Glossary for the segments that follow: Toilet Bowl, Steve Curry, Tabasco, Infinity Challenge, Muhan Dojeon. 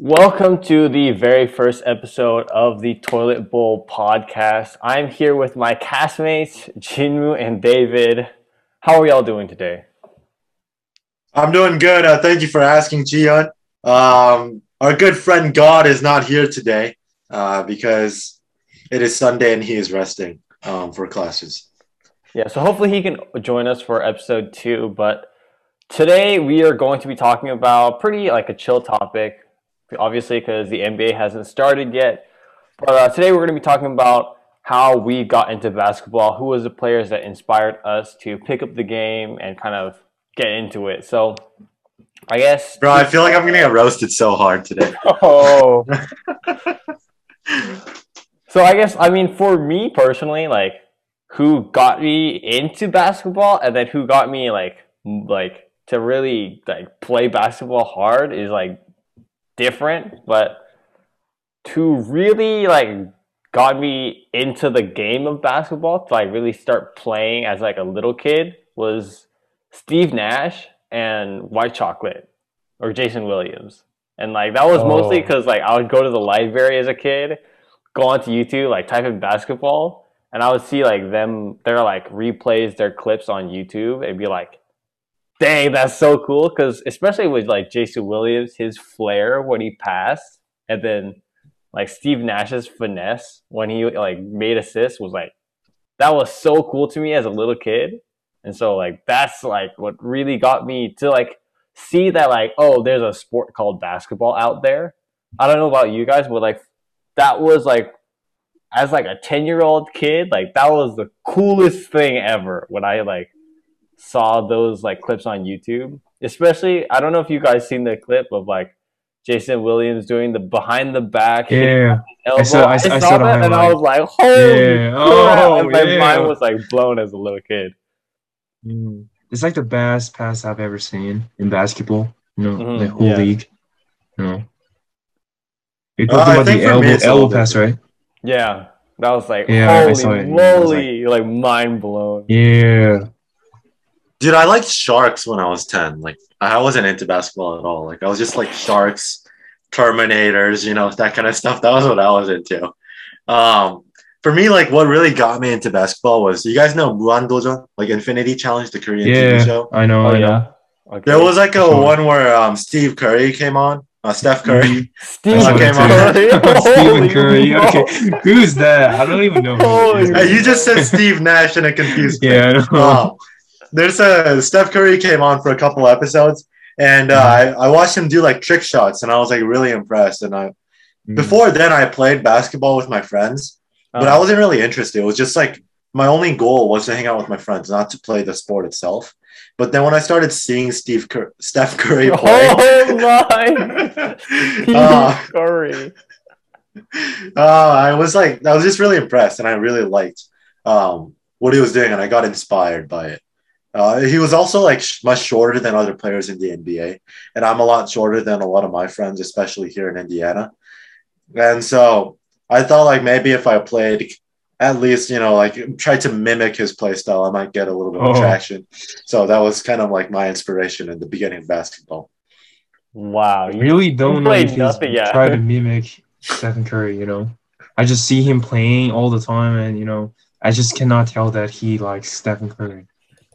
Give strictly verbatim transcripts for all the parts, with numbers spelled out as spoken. Welcome to the very first episode of the Toilet Bowl podcast. I'm here with my castmates, Jinmu and David. How are y'all doing today? I'm doing good. Uh, thank you for asking, Jiyeon. Um, our good friend God is not here today uh, because it is Sunday and he is resting um, for classes. Yeah, so hopefully he can join us for episode two, but today we are going to be talking about pretty like a chill topic, obviously because the N B A hasn't started yet. But uh, today we're going to be talking about how we got into basketball, who was the players that inspired us to pick up the game and kind of get into it. So I guess... Bro, I feel like I'm going to get roasted so hard today. Oh. So I guess, I mean, for me personally, like who got me into basketball and then who got me like like... to really like play basketball hard is like different, but to really like got me into the game of basketball to like really start playing as like a little kid was Steve Nash and White Chocolate or Jason Williams. And like that was oh. mostly because like I would go to the library as a kid, go onto YouTube, like type in basketball, and I would see like them, their like replays, their clips on YouTube, and be like, dang, that's so cool, because especially with like Jason Williams, his flair when he passed, and then like Steve Nash's finesse when he like made assists was like, that was so cool to me as a little kid. And so like that's like what really got me to like see that like, oh, there's a sport called basketball out there. I don't know about you guys, but like that was like, as like a ten year old kid, like that was the coolest thing ever when I like saw those like clips on YouTube. Especially, I don't know if you guys seen the clip of like Jason Williams doing the behind the back. Yeah, I saw, I, I saw, I saw that, and I was like, "Holy yeah. crap!" Oh, and my yeah. mind was like blown as a little kid. It's like the best pass I've ever seen in basketball. You know, mm-hmm. the whole yeah. league. You know, you're talking uh, about the elbow, elbow pass, right? Yeah, that was like yeah, holy moly, like, like mind blown. Yeah. Dude, I liked sharks when I was ten. Like, I wasn't into basketball at all. Like, I was just like sharks, Terminators, you know, that kind of stuff. That was what I was into. Um, for me, like, what really got me into basketball was, you guys know Muhan Dojeon? Like, Infinity Challenge, the Korean yeah, T V show? I know, oh, I know. Yeah. Okay. There was like a sure. one where um, Steve Curry came on. Uh, Steph Curry. Steve came Curry. On. Stephen Curry. Okay. Who's that? I don't even know. Who hey, you just said Steve Nash and it confused me. Yeah, I don't know. Wow. There's a Steph Curry came on for a couple episodes, and uh, I, I watched him do like trick shots, and I was like really impressed. And I mm. before then I played basketball with my friends, but uh-huh. I wasn't really interested. It was just like my only goal was to hang out with my friends, not to play the sport itself. But then when I started seeing Steve Cur- Steph Curry play, oh my, Steve uh, Curry, uh, I was like I was just really impressed, and I really liked um, what he was doing, and I got inspired by it. Uh, he was also like sh- much shorter than other players in the N B A, and I'm a lot shorter than a lot of my friends, especially here in Indiana. And so I thought like maybe if I played at least, you know, like tried to mimic his play style, I might get a little bit oh. of traction. So that was kind of like my inspiration in the beginning of basketball. Wow, you really don't know if he's yeah. trying to mimic Stephen Curry. You know, I just see him playing all the time, and you know, I just cannot tell that he likes Stephen Curry.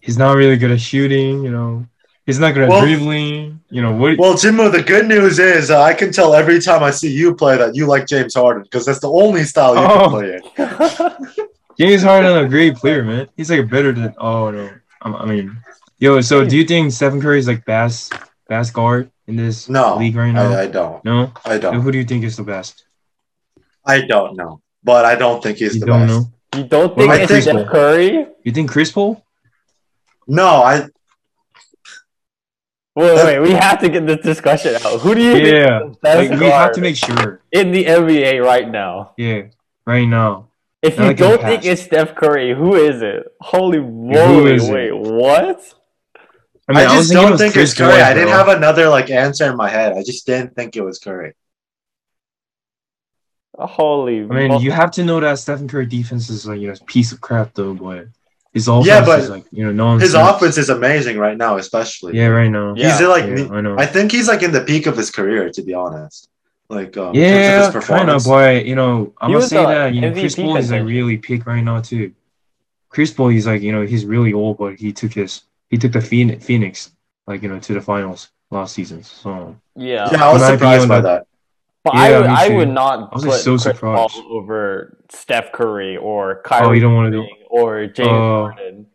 He's not really good at shooting, you know. He's not good at well, dribbling, you know. What? Well, Jimbo, the good news is uh, I can tell every time I see you play that you like James Harden because that's the only style you oh. can play in. James Harden is a great player, man. He's like better than. Oh no, I mean, yo. So, do you think Stephen Curry is like best best guard in this no, league right now? I, I don't. No, I don't. So who do you think is the best? I don't know, but I don't think he's you the don't best. Know? You don't think it's Steph Paul? Curry? You think Chris Paul? No, I. Wait, wait, we have to get this discussion out. Who do you yeah. think is the best like, we have to make sure in the N B A right now? Yeah, right now. If Not you like don't think it's Steph Curry, who is it? Holy moly! Yeah, wait, it? what? I, mean, I just I don't it think Chris it's Curry. Curry I didn't have another like answer in my head. I just didn't think it was Curry. Holy! I mean, mo- you have to know that Stephen Curry defense is like you know piece of crap though, but. His offense yeah, but is like, you know, no his sense. offense is amazing right now, especially. Yeah, right now. He's yeah, like, yeah, I, know. I think he's like in the peak of his career, to be honest. Like, um, yeah, kind of, boy. You know, I'm gonna say that. You know, Chris Paul is like really peak right now too. Chris Paul, he's like, you know, he's really old, but he took his, he took the Phoenix, like, you know, to the finals last season. So yeah, yeah, I was surprised by that. But yeah, I would, I would not I put so Chris surprised. Paul over Steph Curry or Kyrie oh, you don't want to do... or James uh, Harden.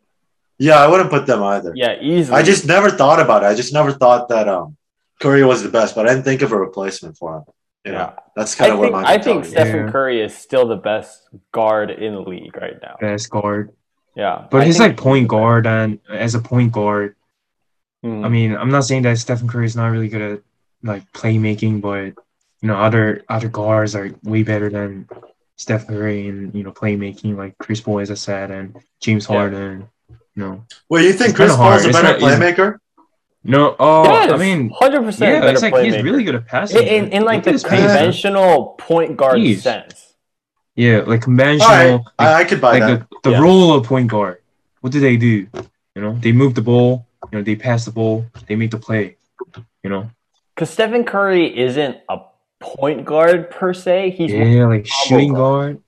Yeah, I wouldn't put them either. Yeah, easily. I just never thought about it. I just never thought that um, Curry was the best, but I didn't think of a replacement for him. You know, yeah, that's kind I of think, where my I think Stephen yeah. Curry is still the best guard in the league right now. Best guard. Yeah, but I he's like point guard, and as a point guard, mm. I mean, I'm not saying that Stephen Curry is not really good at like playmaking, but you know, other other guards are way better than Steph Curry in, you know, playmaking, like Chris Paul, as I said, and James Harden. Yeah. You know. Well, you think it's Chris Paul is a better not, playmaker? No, oh, yes, I mean, hundred yeah, percent. It's like playmaker. He's really good at passing in, in, in like the conventional pass. Point guard Jeez. Sense. Yeah, like conventional. Right. Like, I, I could buy like that. The, the yeah. role of point guard. What do they do? You know, they move the ball. You know, they pass the ball. They make the play. You know, because Stephen Curry isn't a point guard per se. He's yeah, like shooting guard.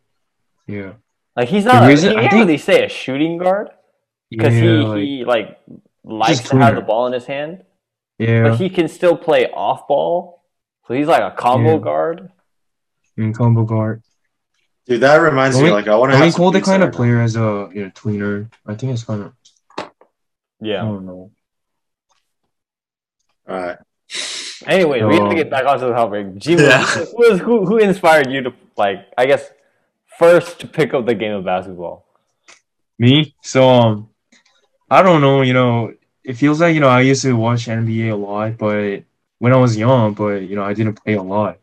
guard. Yeah, like he's not. A, reason, he I can't think, really say a shooting guard because yeah, he, like, he like likes to have the ball in his hand. Yeah, but he can still play off ball, so he's like a combo yeah. guard. And combo guard. Dude, that reminds when me. We, like I want to. Can we call the kind of player as a you know tweener? I think it's kind of. Yeah. I don't know. All right. Anyway, um, we have to get back onto the topic. G-Mo, yeah. who, who who inspired you to, like, I guess, first to pick up the game of basketball? Me? So, um, I don't know, you know, it feels like, you know, I used to watch N B A a lot, but when I was young, but, you know, I didn't play a lot.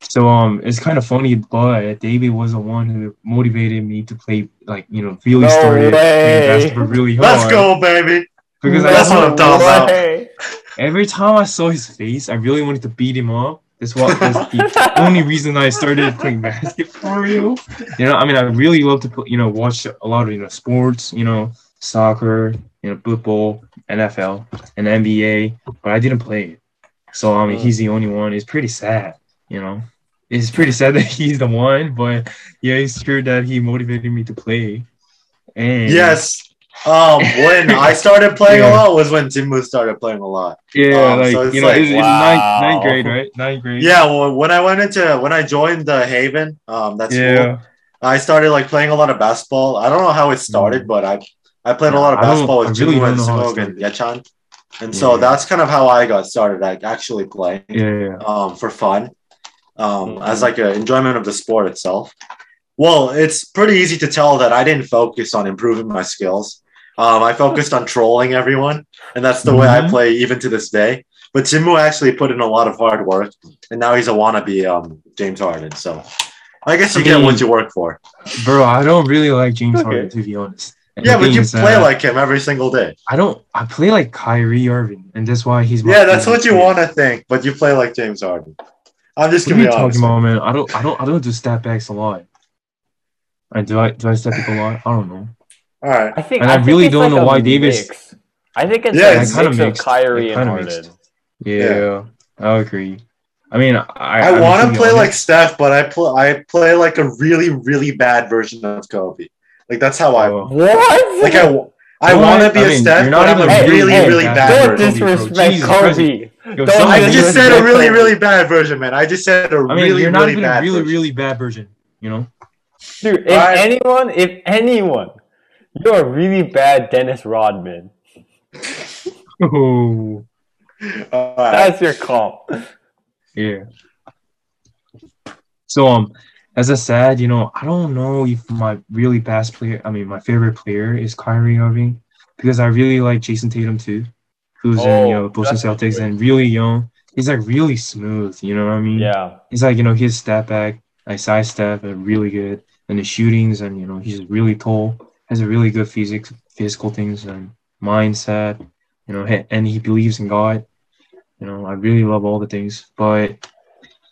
So, um, it's kind of funny, but David was the one who motivated me to play, like, you know, really no started way. playing basketball really hard. Let's go, baby! Because no that's what I'm talking way. about. Every time I saw his face, I really wanted to beat him up. That's why that's the only reason I started playing basketball for you. You know, I mean, I really love to, you know, watch a lot of, you know, sports, you know, soccer, you know, football, N F L, and N B A, but I didn't play it. So, I mean, he's the only one. It's pretty sad, you know. It's pretty sad that he's the one, but yeah, it's true that he motivated me to play. And yes. Um, when I started playing yeah. a lot was when Jimbo started playing a lot. Yeah, um, like so you know, like, it's, wow. it's ninth, ninth grade, right? Ninth grade. Yeah, well, when I went into when I joined the Haven, um, that's yeah. cool. I started like playing a lot of basketball. I don't know how it started, mm. but I I played yeah, a lot of basketball with Jimbo and Smog and Yachan, and yeah. so that's kind of how I got started. Like actually playing, yeah, yeah. um, for fun, um, mm-hmm. as like an enjoyment of the sport itself. Well, it's pretty easy to tell that I didn't focus on improving my skills. Um, I focused on trolling everyone, and that's the mm-hmm. way I play even to this day. But Jimmu actually put in a lot of hard work, and now he's a wannabe um, James Harden. So I guess you I mean, get what you work for. Bro, I don't really like James okay. Harden, to be honest. And yeah, but you play uh, like him every single day. I don't. I play like Kyrie Irving, and that's why he's my yeah, that's what you want to think, but you play like James Harden. I'm just going to be honest. About, man? I don't, I, don't, I don't do step backs a lot. I, do, I, do I step back a lot? I don't know. All right. I think, and I, I really don't like know why Davis. Mix. I think it's yeah, like kind of mixed. Kyrie and Harden. Yeah, yeah, I agree. I mean, I I, I want to play like Steph, but I play I play like a really really bad version of Kobe. Like that's how I oh. what? Like I I want to be I a mean, Steph, but I'm a hey, really hey, really bad version. Don't disrespect Kobe. Yo, don't I just said a really really bad version, man. I just said a I mean, really you're not really even bad a really version. really bad version. You know, dude. If I, anyone, if anyone. You're a really bad Dennis Rodman. Oh, uh, that's your call. Yeah. So, um, as I said, you know, I don't know if my really best player, I mean, my favorite player is Kyrie Irving, because I really like Jason Tatum too, who's oh, in, you know, Boston Celtics great. And really young. He's like really smooth, you know what I mean? Yeah. He's like, you know, his step back, like side step, and really good. And the shootings, and, you know, he's really tall. Has a really good physics, physical things and mindset, you know, and he believes in God. You know, I really love all the things, but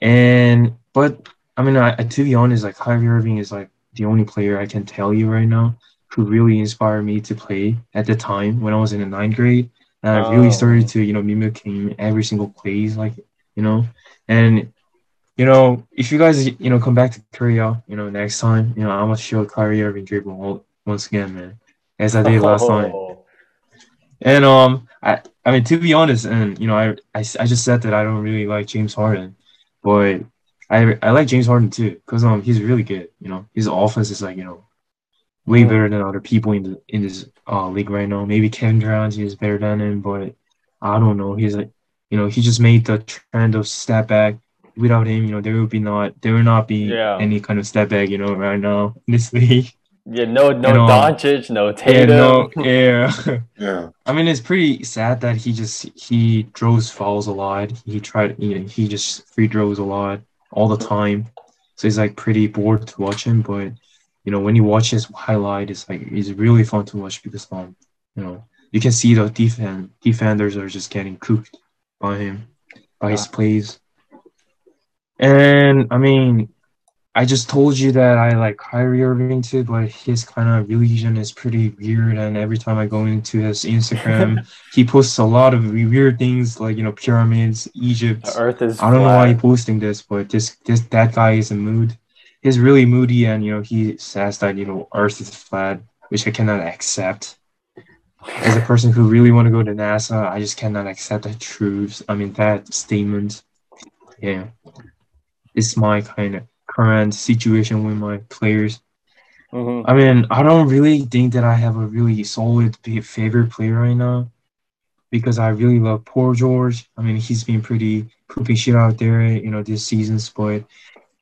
and but I mean, I, to be honest, like Kyrie Irving is like the only player I can tell you right now who really inspired me to play at the time when I was in the ninth grade, and oh. I really started to you know mimic him every single plays, like you know, and you know, if you guys, you know, come back to Korea, you know, next time, you know, I'm going to show Kyrie Irving dribble once again, man, as I did last oh. time. And, um, I, I mean, to be honest, and, you know, I, I, I just said that I don't really like James Harden, but I I like James Harden too, because um he's really good, you know. His offense is like, you know, way mm. better than other people in the in this uh, league right now. Maybe Kevin Durant is better than him, but I don't know. He's like, you know, he just made the trend of step back. Without him, you know, there would be not there would not be yeah. any kind of step back, you know, right now in this league. Yeah, no, no and, um, Doncic, no Tatum. Yeah, no, yeah. yeah. I mean, it's pretty sad that he just he throws fouls a lot. He tried, you know, he just free throws a lot. All the time, so it's like pretty bored to watch him. But you know, when you watch his highlight, it's like it's really fun to watch because um, you know, you can see the defend defenders are just getting cooked by him, by his plays. And I mean, I just told you that I like Kyrie Irving too, but his kind of religion is pretty weird. And every time I go into his Instagram, he posts a lot of weird things like, you know, pyramids, Egypt. The earth is I don't flat. know why he's posting this, but this, this that guy is in mood. He's really moody, and you know, he says that, you know, earth is flat, which I cannot accept. As a person who really want to go to NASA, I just cannot accept that truth. I mean, that statement. Yeah. It's my kind of current situation with my players. Mm-hmm. I mean, I don't really think that I have a really solid favorite player right now because I really love Paul George. I mean, he's been pretty pooping shit out there, you know, this season, but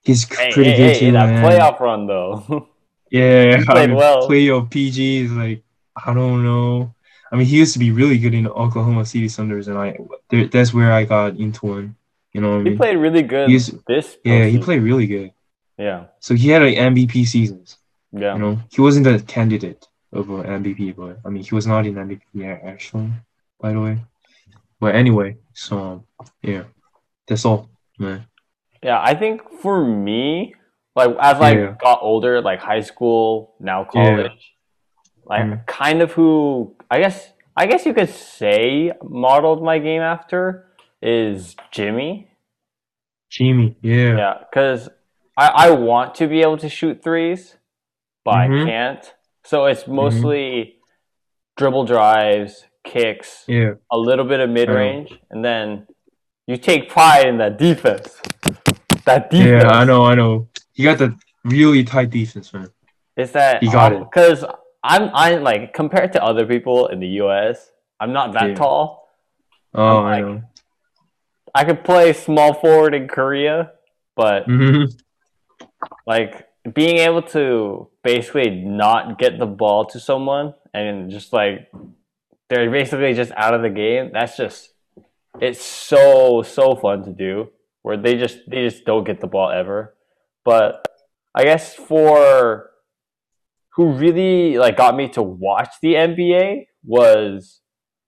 he's hey, pretty hey, good hey, too, that man. Playoff run though. yeah, he played I mean, well. Playoff P G is like, I don't know. I mean, he used to be really good in the Oklahoma City Thunders, and I there, that's where I got into him. You know, what I mean? He played really good. He's, this yeah, he played really good. Yeah. So he had like M V P seasons. Yeah. You know, he wasn't the candidate of an M V P, but I mean, he was not in M V P yeah, actually, by the way. But anyway, so yeah, that's all, man. Yeah, I think for me, like as I yeah. got older, like high school, now college, yeah. like mm. kind of who I guess I guess you could say modeled my game after is Jimmy. Jimmy, yeah. Yeah, because I, I want to be able to shoot threes, but mm-hmm. I can't. So it's mostly mm-hmm. dribble drives, kicks, yeah. a little bit of mid-range, and then you take pride in that defense. That defense. Yeah, I know, I know. You got the really tight defense, man. It's that... You got um, it. Because I'm, I'm, like, compared to other people in the U S, I'm not that yeah. tall. Oh, I'm, like, I know. I could play small forward in Korea, but... Mm-hmm. Like, being able to basically not get the ball to someone and just, like, they're basically just out of the game. That's just, it's so, so fun to do where they just, they just don't get the ball ever. But I guess for who really, like, got me to watch the N B A was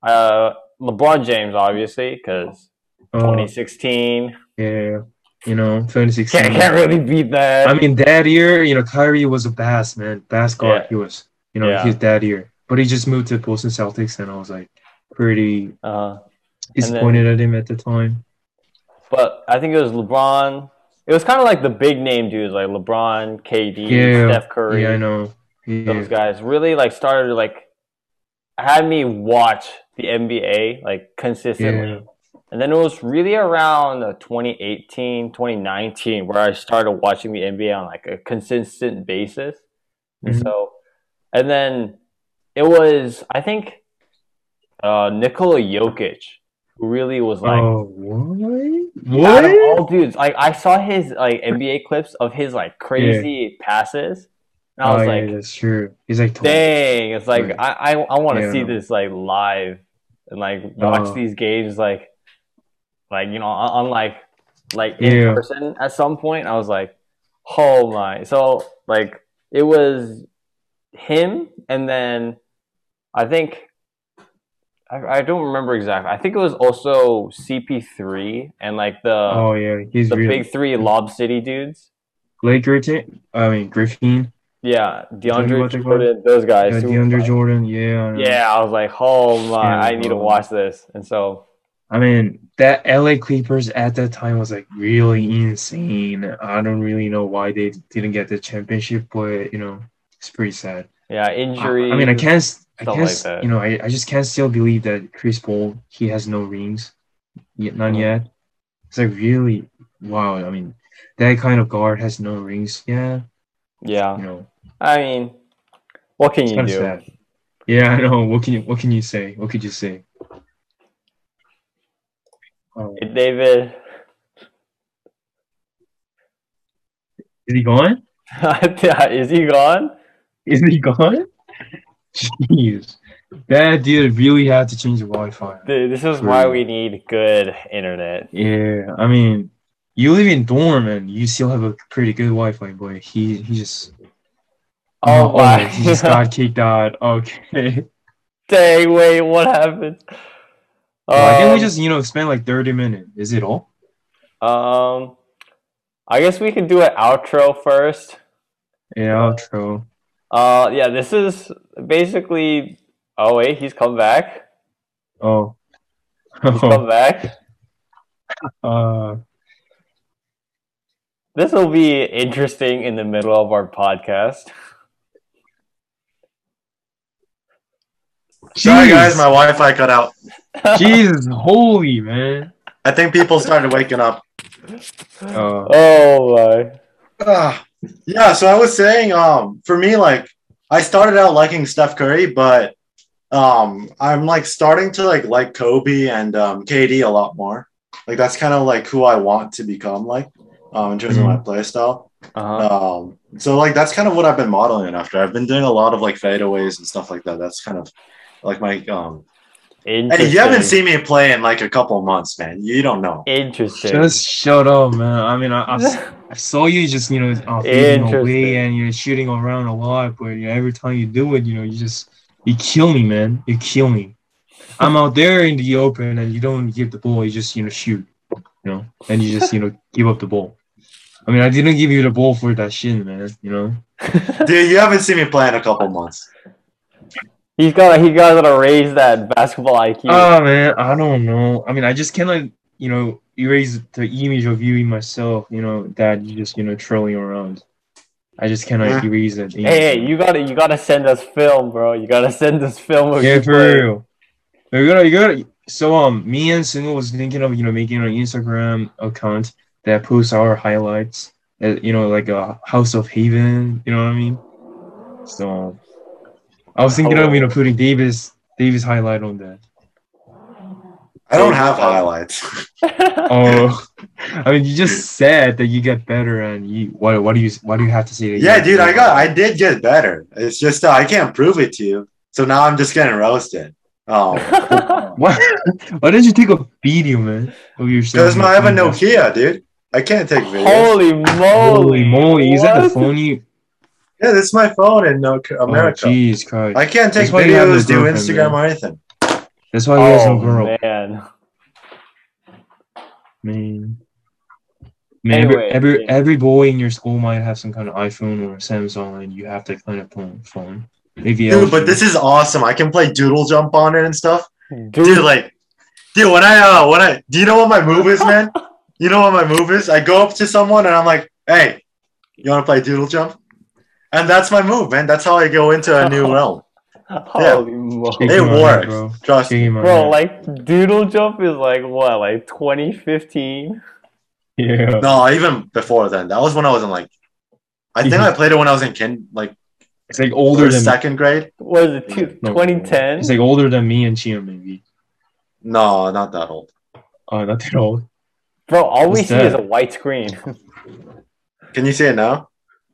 uh, LeBron James, obviously, because uh, twenty sixteen. Yeah. You know, twenty sixteen. Can't, can't really beat that. I mean, that year, you know, Kyrie was a bass, man. Bass guard, yeah. he was. You know, yeah. he was that year. But he just moved to Boston Celtics, and I was, like, pretty uh, disappointed then, at him at the time. But I think it was LeBron. It was kind of like the big-name dudes, like LeBron, K D, yeah, Steph Curry. Yeah, I know. Yeah. Those guys really, like, started to, like, had me watch the N B A, like, consistently. Yeah. And then it was really around twenty eighteen, twenty nineteen, where I started watching the N B A on like a consistent basis. Mm-hmm. And so, and then it was, I think, uh, Nikola Jokic, who really was like, uh, what? What? Out of all dudes, like I saw his like N B A clips of his like crazy yeah. passes. And I was oh, like, yeah, that's true. He's like, twenty. Dang, it's like, twenty. I, I, I want to yeah. see this like live and like watch uh, these games like. Like, you know, on like, like in yeah. person at some point, I was like, oh my. So, like, it was him. And then I think, I, I don't remember exactly. I think it was also C P three and like the, oh, yeah. He's the really- big three Lob City dudes. Blake Griffin, I mean, Griffin. Yeah, DeAndre Jordan, those guys. Yeah, DeAndre Jordan, yeah. I yeah, I was like, oh my, yeah, I need to watch this. And so. I mean, that L A Clippers at that time was, like, really insane. I don't really know why they didn't get the championship, but, you know, it's pretty sad. Yeah, injury. I, I mean, I can't, I can't, like you know, I, I just can't still believe that Chris Paul, he has no rings, yet none mm-hmm. yet. It's, like, really, wow. I mean, that kind of guard has no rings. Yeah. Yeah. You know, I mean, what can you do? Sad. Yeah, I know. What can you, what can you say? What could you say? Oh. Hey, David. Is he gone? Is he gone? Is he gone? Jeez. That dude really had to change the Wi-Fi. Dude, this is why we need good internet. Yeah, I mean, you live in dorm and you still have a pretty good Wi-Fi, boy. He he just... Oh, oh my. He just got kicked out. Okay. Dang, wait, what happened? Why um, can't we just, you know, spend like thirty minutes? Is it all? Um, I guess we can do an outro first. Yeah, outro. Uh, yeah, this is basically... Oh, wait, he's come back. Oh. He's come back. Uh... This will be interesting in the middle of our podcast. Jeez. Sorry, guys, my Wi-Fi cut out. Jesus, holy, man. I think people started waking up. Uh, oh, my. Uh, yeah, so I was saying, um, for me, like, I started out liking Steph Curry, but um, I'm, like, starting to, like, like Kobe and um, K D a lot more. Like, that's kind of, like, who I want to become, like. Um, in terms mm-hmm. of my play style. Uh-huh. Um, so, like, that's kind of what I've been modeling after. I've been doing a lot of, like, fadeaways and stuff like that. That's kind of, like, my... Um... And you haven't seen me play in, like, a couple of months, man. You don't know. Interesting. Just shut up, man. I mean, I, I, I saw you just, you know, uh, fading away and you're shooting around a lot. But you know, every time you do it, you know, you just... You kill me, man. You kill me. I'm out there in the open and you don't give the ball. You just, you know, shoot. You know? And you just, you know, give up the ball. I mean, I didn't give you the ball for that shit, man. You know, dude, you haven't seen me play in a couple months. He's got, he got to raise that basketball I Q. Oh man, I don't know. I mean, I just cannot, you know, erase the image of you in myself. You know that you just, you know, trolling around. I just cannot yeah. erase it. Hey, hey, you gotta, you gotta send us film, bro. You gotta send us film. Of yeah, you for play. Real. You gotta, you gotta. So, um, me and Single was thinking of, you know, making an Instagram account that posts our highlights, you know, like a House of Haven, you know what I mean? So I was thinking oh. of, you know, putting Davis, Davis highlight on that. I don't have highlights. Oh, I mean, you just said that you get better and you, what, what do you, what do you have to say? Yeah, dude, I got, I did get better. It's just, uh, I can't prove it to you. So now I'm just getting roasted. Oh, what? Why did you take a video, man? Because I have a Nokia, dude. I can't take videos. Holy moly. Holy moly. Is that the phone you... Yeah, that's my phone in America. Oh, jeez, Christ. I can't take videos, do Instagram, man. Or anything. That's why he has no girl. Man. Man. Man, anyway, every, every, every boy in your school might have some kind of iPhone or Samsung, and you have that kind of phone. Maybe dude, but this is awesome. I can play Doodle Jump on it and stuff. Dude, dude like... Dude, when I... Uh, when I, do you know what my move is, man? You know what my move is? I go up to someone and I'm like, hey, you want to play Doodle Jump? And that's my move, man. That's how I go into a new realm. Yeah. Holy moly. It works. Bro. Trust me. Bro, like, Doodle Jump is like, what, like twenty fifteen? Yeah. No, even before then. That was when I was in, like, I think I played it when I was in, kin, like, it's like older than second grade. Was it twenty ten? It's like older than me and Chia, maybe. No, not that old. Oh, uh, not that old. Bro, all What's we see that? Is a white screen. Can you see it now?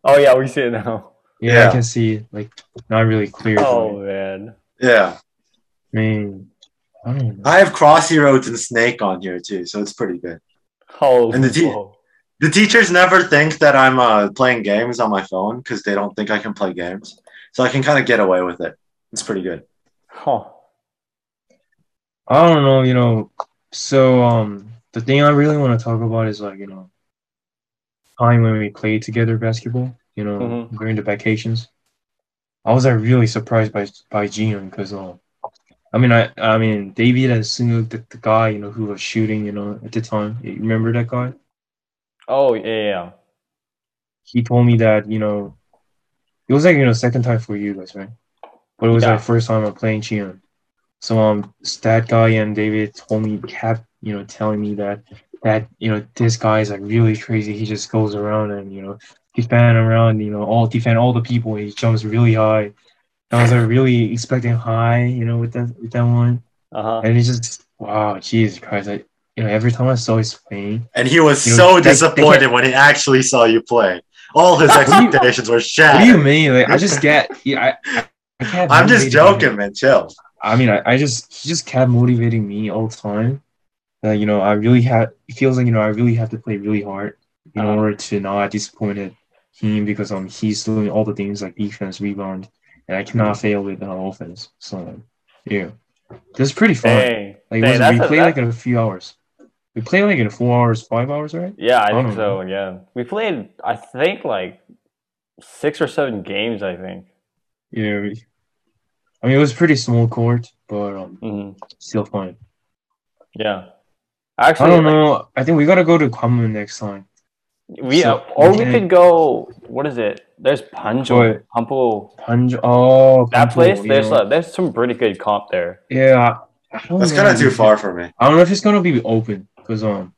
Oh, yeah, we see it now. Yeah, yeah. I can see it. Like, not really clear. Oh, man. Yeah. I mean, I don't know. I have Crossroads and Snake on here, too, so it's pretty good. Oh, and the, te- oh. the teachers never think that I'm uh, playing games on my phone because they don't think I can play games. So I can kind of get away with it. It's pretty good. Huh. I don't know, you know. So, um... the thing I really want to talk about is, like, you know, time when we played together basketball, you know, mm-hmm. during the vacations. I was, like, really surprised by by Gion because, um, I mean, I I mean, David has singled the, the guy, you know, who was shooting, you know, at the time. You remember that guy? Oh, yeah, yeah. He told me that, you know, it was like, you know, second time for you guys, right? But it was yeah. like first time I'm playing Cheon. So um, that guy and David told me, kept, you know, telling me that, that, you know, this guy is like really crazy. He just goes around and, you know, defend around, you know, all defend all the people. He jumps really high. I was like really expecting high, you know, with that with that one. Uh-huh. And it's just, wow, Jesus Christ. Like, you know, every time I saw his playing. And he was so know, disappointed they, they when he actually saw you play. All his expectations were shattered. What do you mean? Like, I just get, yeah, I, I can't. I'm just joking, him. man. Chill. I mean, I, I just, he just kept motivating me all the time. Uh, you know, I really had, it feels like, you know, I really have to play really hard in uh-huh. order to not disappoint him because um he's doing all the things like defense, rebound. And I cannot fail with the offense. So, yeah. That's pretty fun. Dang. Like, Dang, that's we a, played, that's... like, in a few hours. We played, like, in four hours, five hours, right? Yeah, I, I think so, know. yeah. We played, I think, like, six or seven games, I think. Yeah. We, I mean, it was a pretty small court, but um, mm-hmm. still fun. Yeah. Actually, I don't like, know. I think we got to go to Gwanmun next time. We so, uh, or we could go. What is it? There's Panjo, Pampo, Panjo. Oh, that Pampo, place. There's like, there's some pretty good comp there. Yeah, that's kind of too far for me. I don't know if it's gonna be open because um,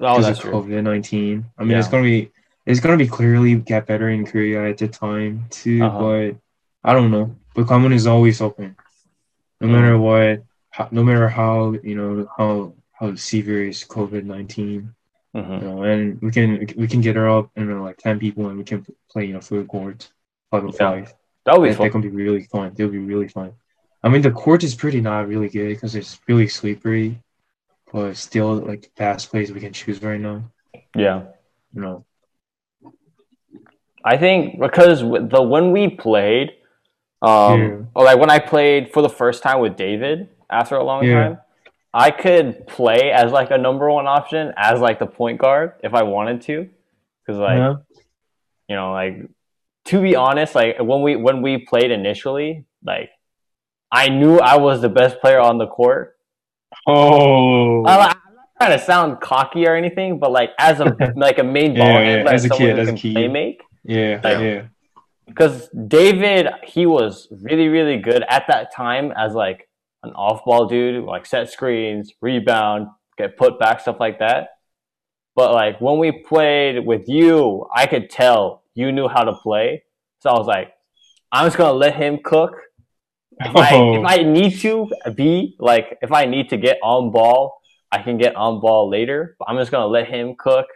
oh, that's of COVID nineteen. I mean, yeah. it's gonna be it's gonna be clearly get better in Korea at the time too. Uh-huh. But I don't know. But Gwanmun is always open, no mm. matter what, how, no matter how you know how how severe is COVID nineteen. Mm-hmm. You know, and we can we can get her up and you know, like ten people, and we can play you know food court five on five. That'll be that, fun. That can be really fun. They'll be really fun. I mean, the court is pretty not really good because it's really slippery, but still like the best place we can choose right now. Yeah, you know. I think because the when we played, um, yeah. or like when I played for the first time with David after a long yeah. time. I could play as like a number one option as like the point guard if I wanted to, because like yeah. you know like to be honest like when we when we played initially like I knew I was the best player on the court. Oh, I, I'm not trying to sound cocky or anything, but like as a like a main ball yeah, end, yeah. Like as a kid, as a kid, play make yeah like, yeah because David he was really really good at that time as like. An off-ball dude, like set screens, rebound, get put back, stuff like that. But like when we played with you, I could tell you knew how to play. So I was like, I'm just gonna let him cook. If, oh. I, if I need to be like, if I need to get on ball, I can get on ball later. But I'm just gonna let him cook,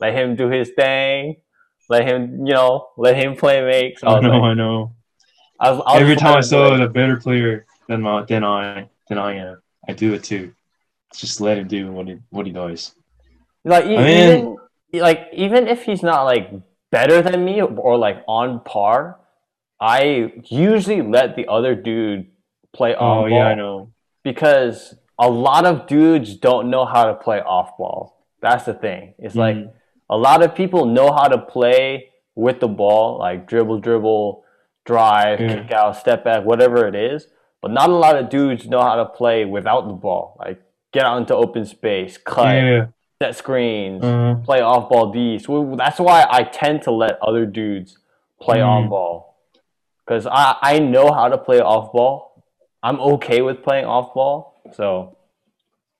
let him do his thing, let him, you know, let him play makes. So I, I know, like, I know. I was, I was Every time I saw a better player. Then my then I then I am. I do it too. Just let him do what he what he does. Like even I mean, like even if he's not like better than me or like on par, I usually let the other dude play on ball. Oh yeah, I know. Because a lot of dudes don't know how to play off ball. That's the thing. It's mm-hmm. like a lot of people know how to play with the ball, like dribble, dribble, drive, yeah. kick out, step back, whatever it is. But not a lot of dudes know how to play without the ball. Like, get out into open space, cut, yeah. set screens, uh-huh. play off-ball D. So that's why I tend to let other dudes play mm. on-ball. Because I, I know how to play off-ball. I'm okay with playing off-ball. So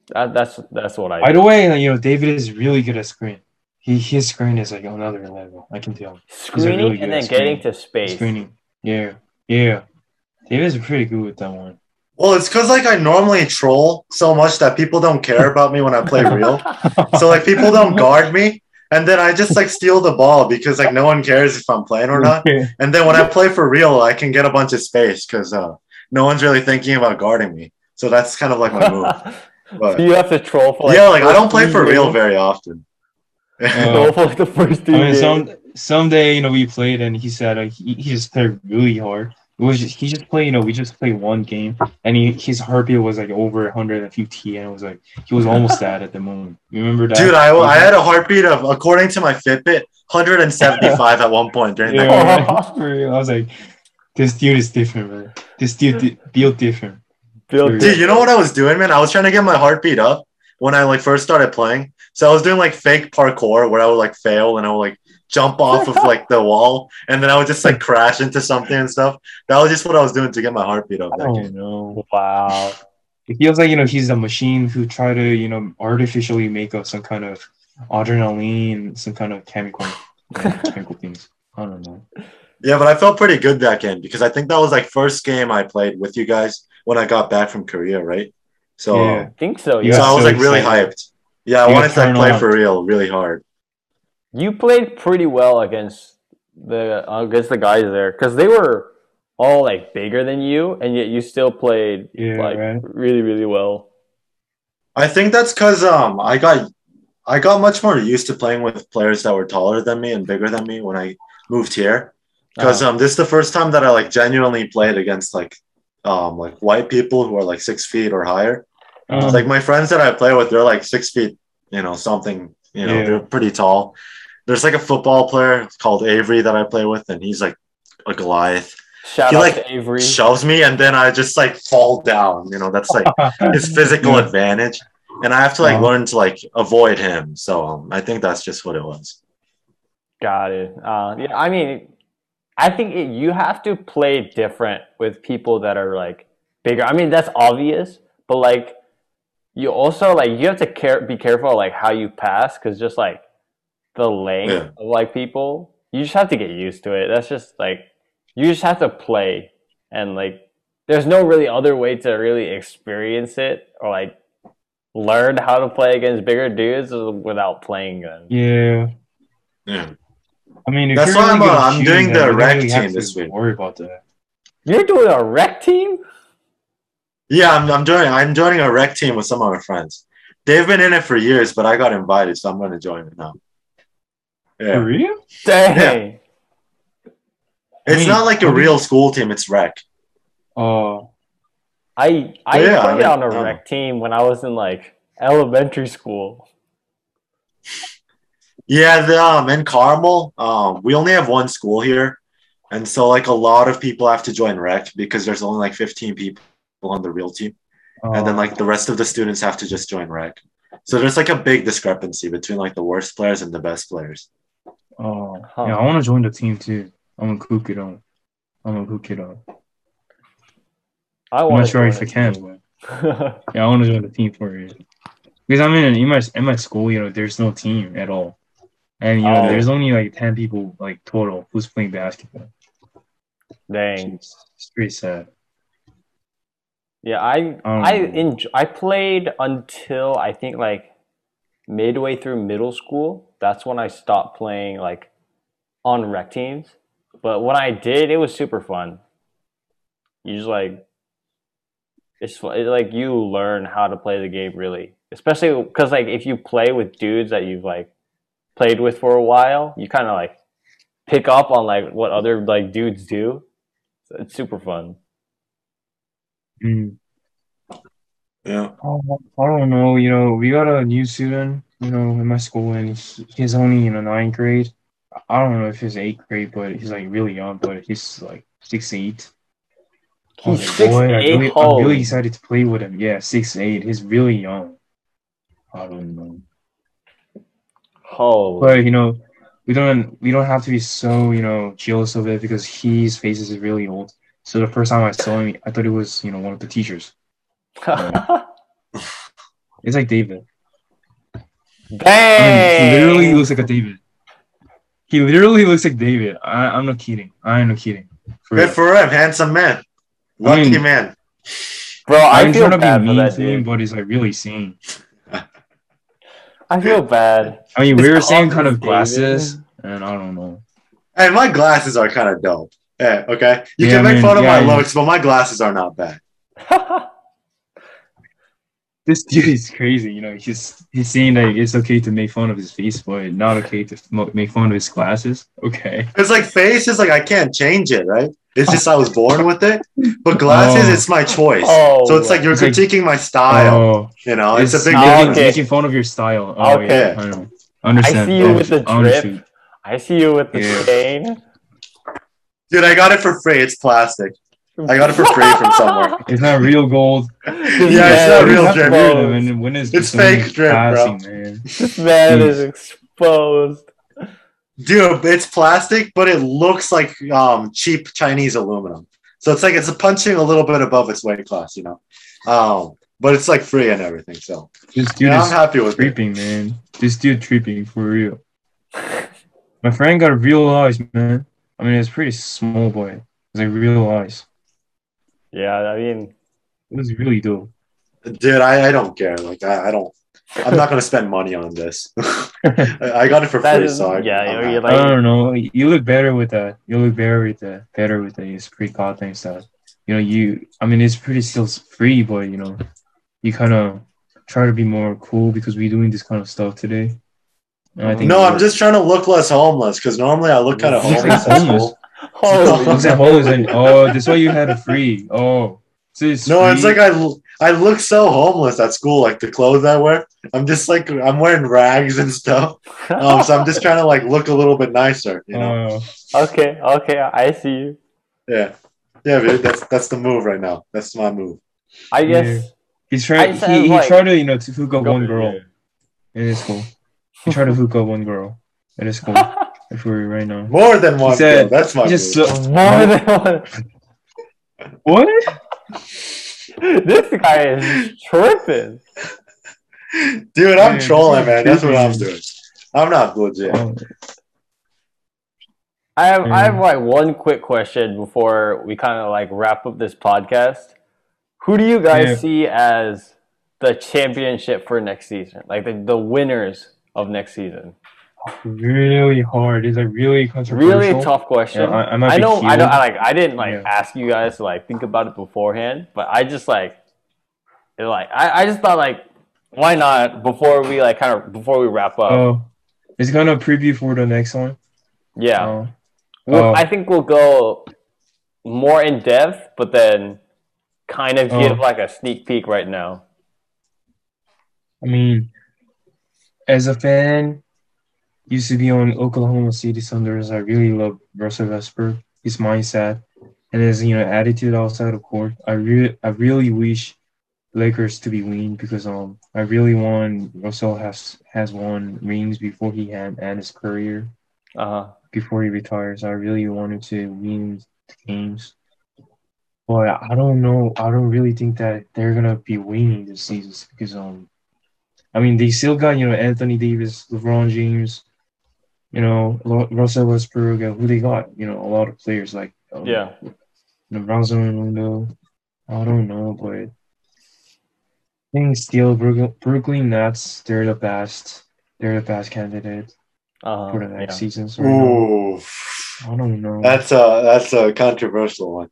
that, that's that's what I do. By the way, you know, David is really good at screen. He His screen is like another level. I can tell. Screening really and then screening. Getting to space. Screening. Yeah. Yeah. David's pretty good with that one. Well, it's because, like, I normally troll so much that people don't care about me when I play real. So, like, people don't guard me. And then I just, like, steal the ball because, like, no one cares if I'm playing or not. And then when I play for real, I can get a bunch of space because uh, no one's really thinking about guarding me. So that's kind of, like, my move. But, so you have to troll for, like, yeah, like, I don't play for real very often. Troll for, like, the first two I mean, games. Some, someday, you know, we played and he said uh, he, he just played really hard. It was just, he just played, you know, we just played one game, and he, his heartbeat was, like, over one hundred fifty, and it was, like, he was almost that at the moment. You remember that? Dude, I, I had a heartbeat of, according to my Fitbit, one hundred seventy-five at one point during yeah, that game. I was like, this dude is different, man. This dude is built different. Dude, you know what I was doing, man? I was trying to get my heartbeat up when I like first started playing. So I was doing like fake parkour where I would like fail and I would like jump off of like the wall and then I would just like crash into something and stuff. That was just what I was doing to get my heartbeat up. That oh, game. No. Wow. It feels like, you know, he's a machine who try to, you know, artificially make up some kind of adrenaline, some kind of chemical, you know, chemical things. I don't know. Yeah, but I felt pretty good that game because I think that was like first game I played with you guys when I got back from Korea, right? So yeah, I think so. Yeah. So I was so like really excited. Hyped. Yeah, I you wanted to like, play out. For real, really hard. You played pretty well against the uh, against the guys there because they were all like bigger than you, and yet you still played yeah, like right. really, really well. I think that's because um I got I got much more used to playing with players that were taller than me and bigger than me when I moved here. Because um, this is the first time that I like genuinely played against like um like white people who are like six feet or higher. Uh-huh. Like my friends that I play with, they're like six feet, you know, something. You know, yeah. They're pretty tall. There's like a football player called Avery that I play with, and he's like a Goliath. Shout he out like to Avery. Shoves me, and then I just like fall down. You know, that's like his physical advantage, and I have to like um, learn to like avoid him. So um, I think that's just what it was. Got it. Uh, yeah, I mean. I think it, you have to play different with people that are like bigger. I mean, that's obvious, but like you also like you have to care, be careful like how you pass because just like the length yeah. of like people, you just have to get used to it. That's just like you just have to play and like there's no really other way to really experience it or like learn how to play against bigger dudes without playing them. Yeah. Yeah. I mean, if that's you're why really I'm, uh, I'm doing the rec really team this week. Worry about that. You're doing a rec team? Yeah, I'm. I'm doing. I'm joining a rec team with some of my friends. They've been in it for years, but I got invited, so I'm going to join it now. Yeah. For real? Dang. Yeah. It's I mean, not like a I mean, real school team. It's rec. Oh. Uh, I I yeah, played I mean, on a rec um, team when I was in like elementary school. Yeah, the, um, in Carmel, um, we only have one school here, and so like a lot of people have to join rec because there's only like fifteen people on the real team, oh. and then like the rest of the students have to just join rec. So there's like a big discrepancy between like the worst players and the best players. Oh, huh. yeah, I want to join the team too. I'm gonna cook it on. I'm gonna cook it on. I want. I'm not sure if I can, but yeah, I want to join the team for it because I'm in in my in my school. You know, there's no team at all. And, you know, oh. there's only, like, ten people, like, total who's playing basketball. Dang. It's, it's pretty sad. Yeah, I um, I enjoy, I played until, I think, like, midway through middle school. That's when I stopped playing, like, on rec teams. But when I did, it was super fun. You just, like, it's, it's like, you learn how to play the game, really. Especially because, like, if you play with dudes that you've, like, played with for a while, you kind of like pick up on like what other like dudes do. So it's super fun. Mm. Yeah. Oh, I don't know. You know, we got a new student, you know, in my school, and he, he's only in the ninth grade. I don't know if he's eighth grade, but he's like really young. But he's like six eight. He's like, six boy, eight. I'm really, I'm really excited to play with him. Yeah, six eight. He's really young. I don't know. Oh. But you know, we don't we don't have to be so you know jealous of it because his face is really old. So the first time I saw him, I thought it was you know one of the teachers. Um, it's like David. Dang! I mean, he literally looks like a David. He literally looks like David. I, I'm not kidding. I'm not kidding. For Good real. for him, handsome man, lucky I mean, man. Bro, I I'm feel trying bad to be mean to him, but he's like really seen. I feel bad. I mean, we were same kind of glasses, and I don't know. Hey, my glasses are kind of dope. Hey, okay? You yeah, can make man, fun of yeah, my yeah. looks, but my glasses are not bad. This dude is crazy. You know, he's he's saying that it's okay to make fun of his face, but not okay to make fun of his glasses. Okay. It's like face is like I can't change it, right? It's just I was born with it. But glasses, oh. it's my choice. Oh. So it's like you're it's critiquing like, my style. Oh. You know, it's, it's a big difference. Okay. Making fun of your style. Oh, okay. Yeah, I know. Understand. I see you oh, with the drip. Honestly. I see you with the yeah. stain. Dude, I got it for free. It's plastic. I got it for free from somewhere. It's not real gold. Yeah, it's not real drip. And when is it's fake drip, bro. Man. This man is exposed. Dude, it's plastic, but it looks like um, cheap Chinese aluminum. So it's like it's punching a little bit above its weight class, you know. Um, but it's like free and everything. So this dude yeah, is I'm happy with creeping, it. Man. This dude creeping for real. My friend got real eyes, man. I mean, it's pretty small, boy. It's like real eyes. Yeah, I mean, it was really dope. Dude, I, I don't care. Like, I, I don't. I'm not gonna spend money on this. I, I got it for free, is, so I, yeah. I, I, like, I don't know. You look better with that. You look better with that. Better with that. It's pretty cool things that you know. You, I mean, it's pretty still free, but you know, you kind of try to be more cool because we're doing this kind of stuff today. And I think no, I'm just trying to look less homeless because normally I look kind of homeless. homeless. homeless. homeless and, oh, that's why you had it free. Oh. So it's no, free. It's like I, I look so homeless at school, like the clothes I wear. I'm just like, I'm wearing rags and stuff. Um, so I'm just trying to like look a little bit nicer, you know? Oh. Okay, okay, I see you. Yeah, yeah, dude, that's that's the move right now. That's my move. I guess. Yeah. He's trying, he, he like, tried to, you know, to hook up one girl. Yeah. It is cool. He tried to hook up one girl. It is cool. If we're right now. More than one said, girl, that's my just move. So, more than one. What? This guy is tripping, dude. I'm man, trolling, man. That's what I'm doing. I'm not legit. Oh. I have, I have like one quick question before we kind of like wrap up this podcast. Who do you guys yeah. see as the championship for next season? Like the, the winners of next season? Really hard. It's a really controversial, really tough question. Yeah, I, I know. I don't. I like. I didn't like yeah. ask you guys to like think about it beforehand, but I just like, it, like I, I just thought like, why not before we like kind of before we wrap up. Oh, uh, it's kind of preview for the next one. Yeah, uh, well, uh, I think we'll go more in depth, but then kind of give uh, like a sneak peek right now. I mean, as a fan. Used to be on Oklahoma City Thunders. I really love Russell Westbrook, his mindset, and his you know attitude outside of court. I really, I really wish Lakers to be win because um I really want Russell has has won rings before he had and his career, uh huh before he retires. I really wanted to win the games, but I don't know. I don't really think that they're gonna be winning this season because um I mean they still got you know Anthony Davis, LeBron James. You know, Russell Westbrook, who they got, you know, a lot of players like, um, yeah, Bronson and Rondo. I don't know, but I think still Brooklyn Nets, they're the best, they're the best candidate uh, for the next yeah. season. So Ooh. I don't know. That's a, that's a controversial one.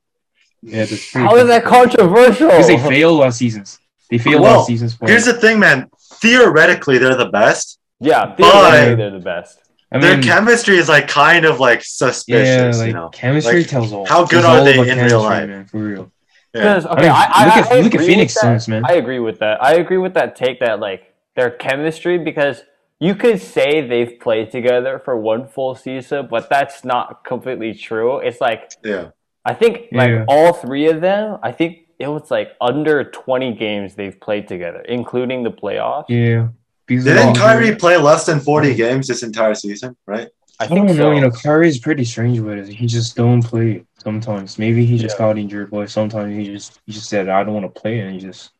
Yeah, how is that controversial? Because they failed last seasons. They failed well, last seasons. Here's the thing, man. Theoretically, they're the best. Yeah, theoretically, but... they're the best. I mean, their chemistry is like kind of like suspicious, yeah, like, you know. Chemistry like, tells all. How good are they in real life, man, for real? Yeah. Okay, I mean, I, I, look at, I look at Phoenix Suns, man. I agree with that. I agree with that take that like their chemistry because you could say they've played together for one full season, but that's not completely true. It's like yeah, I think like yeah. all three of them. I think it was like under twenty games they've played together, including the playoffs. Yeah. Didn't Kyrie play less than forty games this entire season, right? I, I think don't so. know. You know, Kyrie's pretty strange with it. He just don't play sometimes. Maybe he just yeah. got injured, but sometimes he just he just said, "I don't want to play," and he just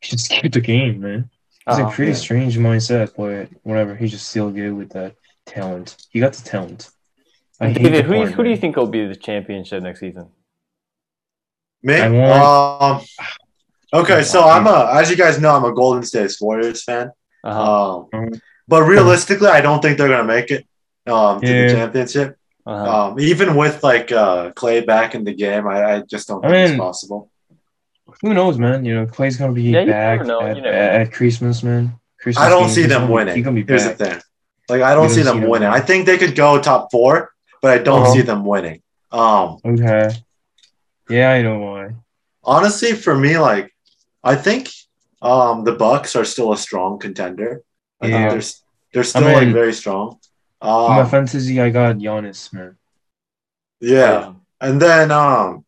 he just skipped the game, man. It's oh, a pretty man. strange mindset, but whatever. He just still good with that talent. He got the talent. I David, hate who part, who man. do you think will be the championship next season? Me. I want... um, okay, so I'm a as you guys know, I'm a Golden State Warriors fan. Uh-huh. Um, but realistically, I don't think they're gonna make it um, to yeah. the championship. Uh-huh. Um, even with like uh, Clay back in the game, I, I just don't think I mean, it's possible. Who knows, man? You know, Clay's gonna be yeah, back at, you know. at Christmas, man. Christmas I don't game. see them gonna, winning. Gonna be Here's the thing: like I don't see them, see them winning. Them. I think they could go top four, but I don't uh-huh. see them winning. Um, okay. Yeah, I know why. Honestly, for me, like I think. Um, the Bucks are still a strong contender. I yeah. think they're they're still I mean, like very strong. Um, my fantasy, I got Giannis, man. Yeah, and then um,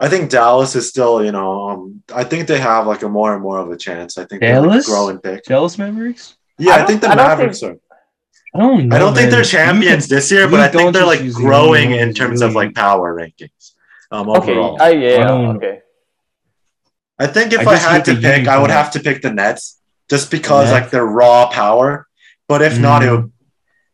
I think Dallas is still, you know, um, I think they have like a more and more of a chance. I think Dallas, like, grow and pick. Dallas Mavericks. Yeah, I, I think the I Mavericks think, are. I don't know. I don't man. think they're champions this year, but I think they're like growing in terms of like power rankings. Um, overall. Okay. Uh, yeah. Um, okay. I think if I, I had to pick, I would have to pick the Nets just because like they're raw power. But if mm. not, it would.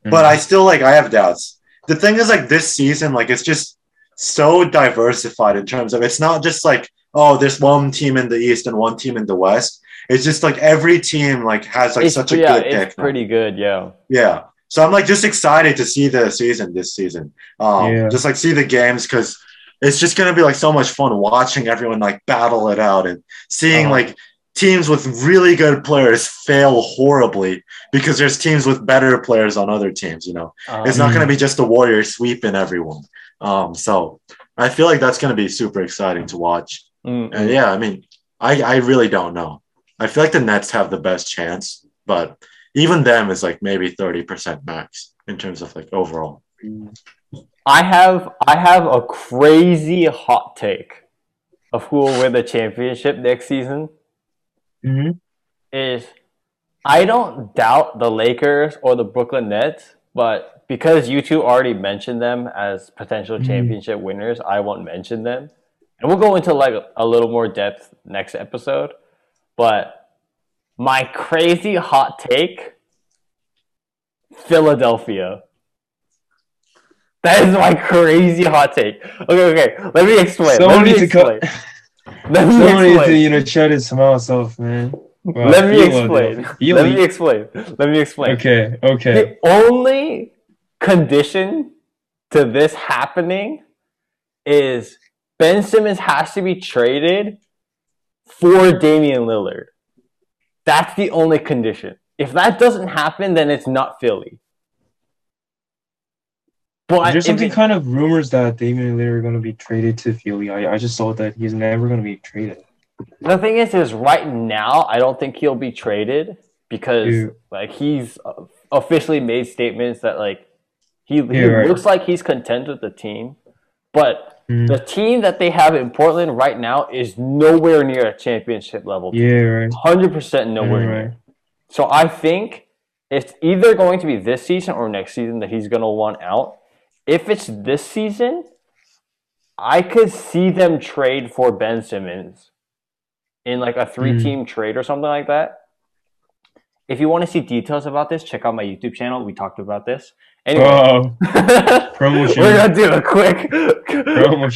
Mm. But I still like I have doubts. The thing is, like this season, like it's just so diversified in terms of it's not just like, oh, there's one team in the East and one team in the West. It's just like every team like has like it's, such a yeah, good pick. It's pretty good, yeah. Yeah. So I'm like just excited to see the season this season. Um, yeah. Just like see the games because it's just gonna be like so much fun watching everyone like battle it out and seeing uh-huh. like teams with really good players fail horribly because there's teams with better players on other teams. You know, um, it's not gonna be just the Warriors sweeping everyone. Um, so I feel like that's gonna be super exciting to watch. Mm-hmm. And yeah, I mean, I I really don't know. I feel like the Nets have the best chance, but even them is like maybe thirty percent max in terms of like overall. Mm. I have I have a crazy hot take of who will win the championship next season. Mm-hmm. Is I don't doubt the Lakers or the Brooklyn Nets, but because you two already mentioned them as potential mm-hmm. championship winners, I won't mention them. And we'll go into like a little more depth next episode. But my crazy hot take, Philadelphia. That is my crazy hot take. Okay, okay. Let me explain. Someone needs to come. Someone needs to, you know, shut his mouth off, man. Wow. Let me explain. Let me explain. Let me explain. Okay, okay. The only condition to this happening is Ben Simmons has to be traded for Damian Lillard. That's the only condition. If that doesn't happen, then it's not Philly. But there's something it, kind of rumors that Damian Lillard are going to be traded to Philly. I, I just saw that he's never going to be traded. The thing is, is right now, I don't think he'll be traded because Dude. like he's officially made statements that like he, he yeah, looks right. like he's content with the team. But mm. the team that they have in Portland right now is nowhere near a championship level. Yeah, right. one hundred percent nowhere yeah, right. near. So I think it's either going to be this season or next season that he's going to want out. If it's this season, I could see them trade for Ben Simmons in like a three-team mm. trade or something like that. If you want to see details about this, check out my YouTube channel. We talked about this. Anyway, uh, promotion. We're gonna do a quick,